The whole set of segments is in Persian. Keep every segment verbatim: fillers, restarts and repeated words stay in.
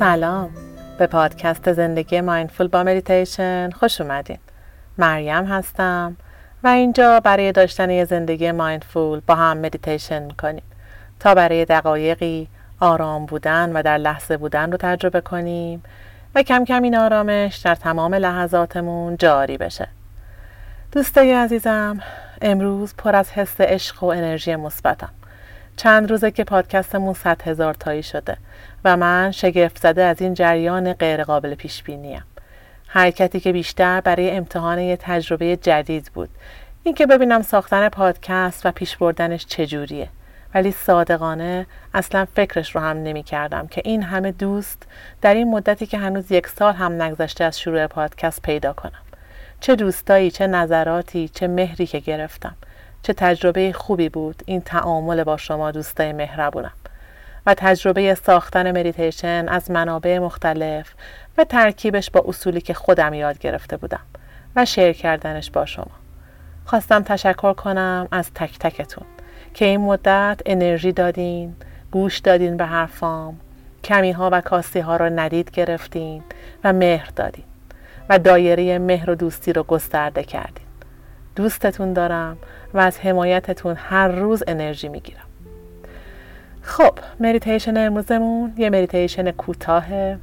سلام، به پادکست زندگی مایندفول با مدیتیشن خوش اومدین. مریم هستم و اینجا برای داشتن یه زندگی مایندفول با هم مدیتیشن میکنیم تا برای دقایقی آرام بودن و در لحظه بودن رو تجربه کنیم و کم کم این آرامش در تمام لحظاتمون جاری بشه. دوستای عزیزم، امروز پر از حس عشق و انرژی مثبتم. چند روزه که پادکستمون صد هزار تایی شده و من شگفت زده از این جریان غیر قابل پیش بینیم. حرکتی که بیشتر برای امتحان یه تجربه جدید بود، این که ببینم ساختن پادکست و پیش بردنش چجوریه، ولی صادقانه اصلا فکرش رو هم نمی کردم که این همه دوست در این مدتی که هنوز یک سال هم نگذشته از شروع پادکست پیدا کنم. چه دوستایی، چه نظراتی، چه مهری که گرفتم. چه تجربه خوبی بود این تعامل با شما دوستای مهربونم و تجربه ساختن مدیتیشن از منابع مختلف و ترکیبش با اصولی که خودم یاد گرفته بودم و شیر کردنش با شما. خواستم تشکر کنم از تک تکتون که این مدت انرژی دادین، گوش دادین به حرفام، کمی ها و کاستی ها را ندید گرفتین و مهر دادین و دایره مهر و دوستی رو گسترده کردین. دوستتون دارم و از حمایتتون هر روز انرژی میگیرم. خب، مدیتیشن امروزمون یه مدیتیشن کوتاهه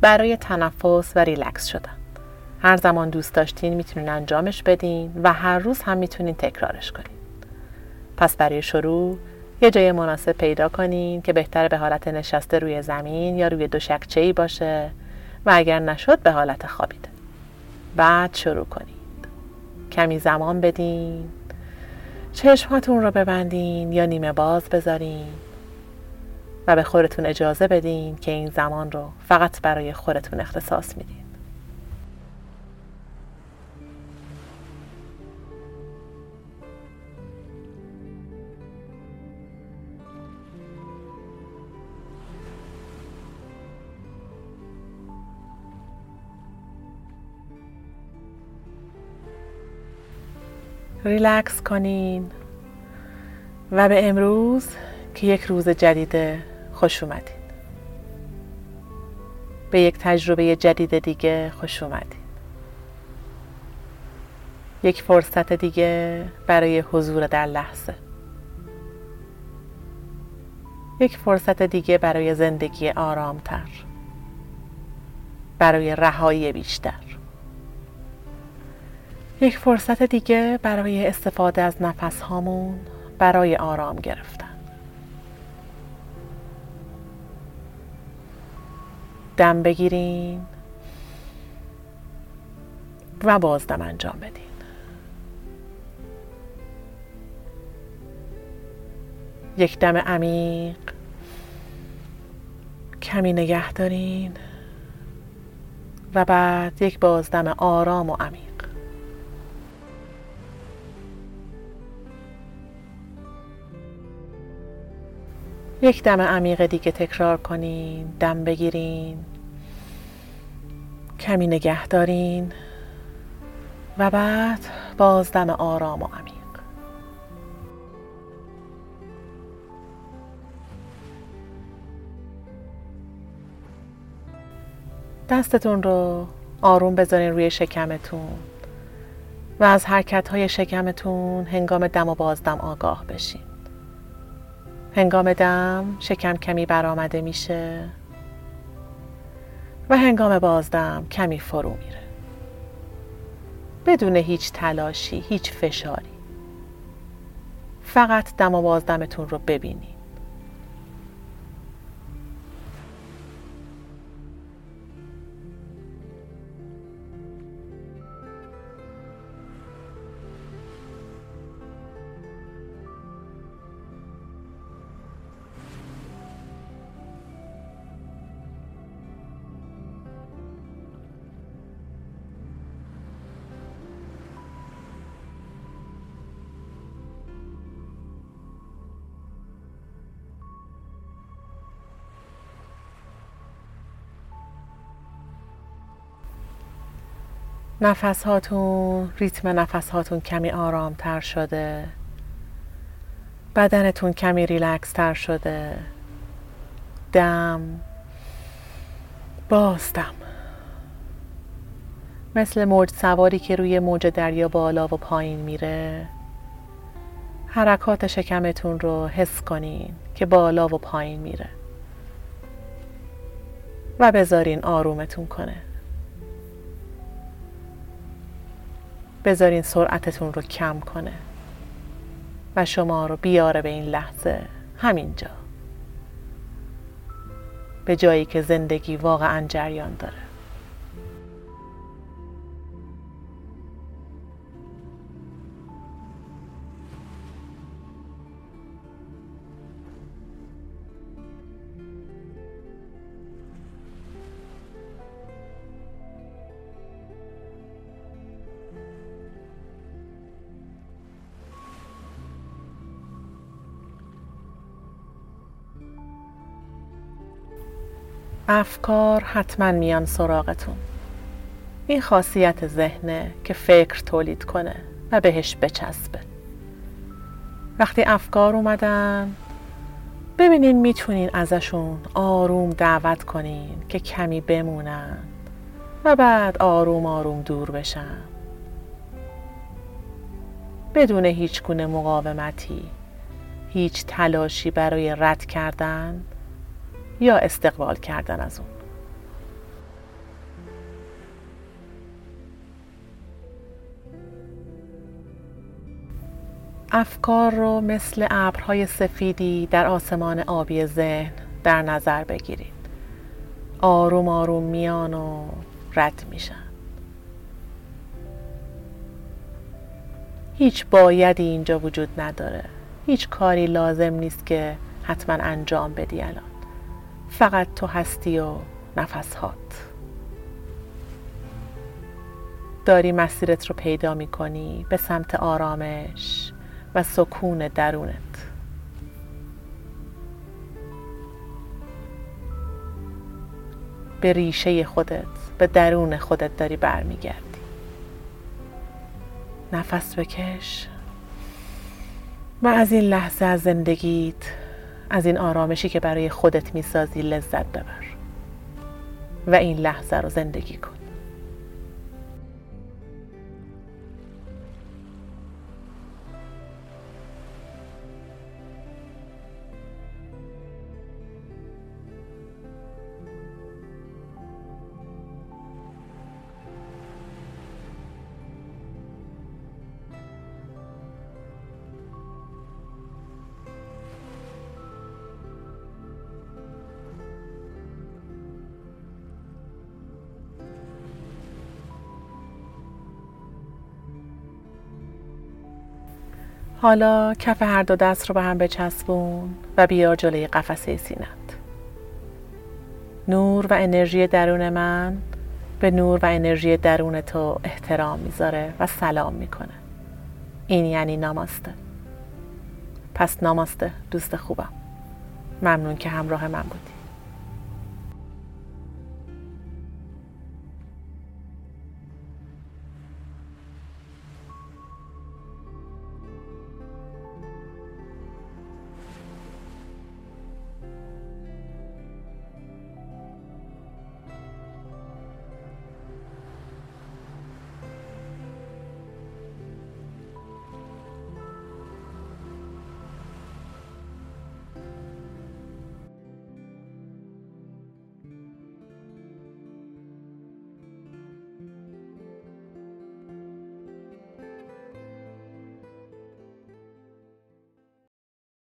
برای تنفس و ریلکس شدن. هر زمان دوست داشتین میتونین انجامش بدین و هر روز هم میتونین تکرارش کنین. پس برای شروع یه جای مناسب پیدا کنین که بهتر به حالت نشسته روی زمین یا روی دوشکچه‌ای باشه و اگر نشد به حالت خوابیده. بعد شروع کنین. کمی زمان بدین، چشماتون رو ببندین یا نیمه باز بذارین و به خودتون اجازه بدین که این زمان رو فقط برای خودتون اختصاص میدین. ریلکس کنین و به امروز که یک روز جدیده خوش اومدین. به یک تجربه جدید دیگه خوش اومدین. یک فرصت دیگه برای حضور در لحظه. یک فرصت دیگه برای زندگی آرامتر. برای رهایی بیشتر. یک فرصت دیگه برای استفاده از نفس هامون، برای آرام گرفتن. دم بگیرین و باز دم انجام بدین. یک دم عمیق کمی نگه دارین و بعد یک بازدم آرام و عمیق. یک دم عمیق دیگه تکرار کنین، دم بگیرین، کمی نگه دارین و بعد باز دم آرام و عمیق. دستتون رو آروم بذارین روی شکمتون و از حرکت‌های شکمتون هنگام دم و بازدم آگاه بشین. هنگام دم شکم کمی برآمده میشه و هنگام بازدم کمی فرو میره. بدون هیچ تلاشی، هیچ فشاری. فقط دم و بازدمتون رو ببینید. نفس هاتون، ریتم نفس هاتون کمی آرام تر شده، بدنتون کمی ریلکس تر شده. دم باستم. مثل موج سواری که روی موج دریا بالا و پایین میره، حرکات شکمتون رو حس کنین که بالا و پایین میره و بذارین آرومتون کنه. بذارین سرعتتون رو کم کنه و شما رو بیاره به این لحظه، همینجا، به جایی که زندگی واقعا جریان داره. افکار حتما میان سراغتون. این خاصیت ذهنه که فکر تولید کنه و بهش بچسبه. وقتی افکار اومدن، ببینین میتونین ازشون آروم دعوت کنین که کمی بمونن و بعد آروم آروم دور بشن، بدون هیچ گونه مقاومتی، هیچ تلاشی برای رد کردن یا استقبال کردن از اون. افکار رو مثل ابرهای سفیدی در آسمان آبی ذهن در نظر بگیرید. آروم آروم میان و رد میشن. هیچ بایدی اینجا وجود نداره. هیچ کاری لازم نیست که حتما انجام بدی الان. فقط تو هستی و نفسهات. داری مسیرت رو پیدا می کنی به سمت آرامش و سکون درونت. به ریشه خودت، به درون خودت داری برمی گردی. نفس بکش و از این لحظه از زندگیت، از این آرامشی که برای خودت میسازی لذت ببر و این لحظه رو زندگی کن. حالا کف هر دو دست رو به هم بچسبون و بیار جلوی قفسه سینت. نور و انرژی درون من به نور و انرژی درون تو احترام میذاره و سلام میکنه. این یعنی ناماسته. پس ناماسته دوست خوبم. ممنون که همراه من بودی.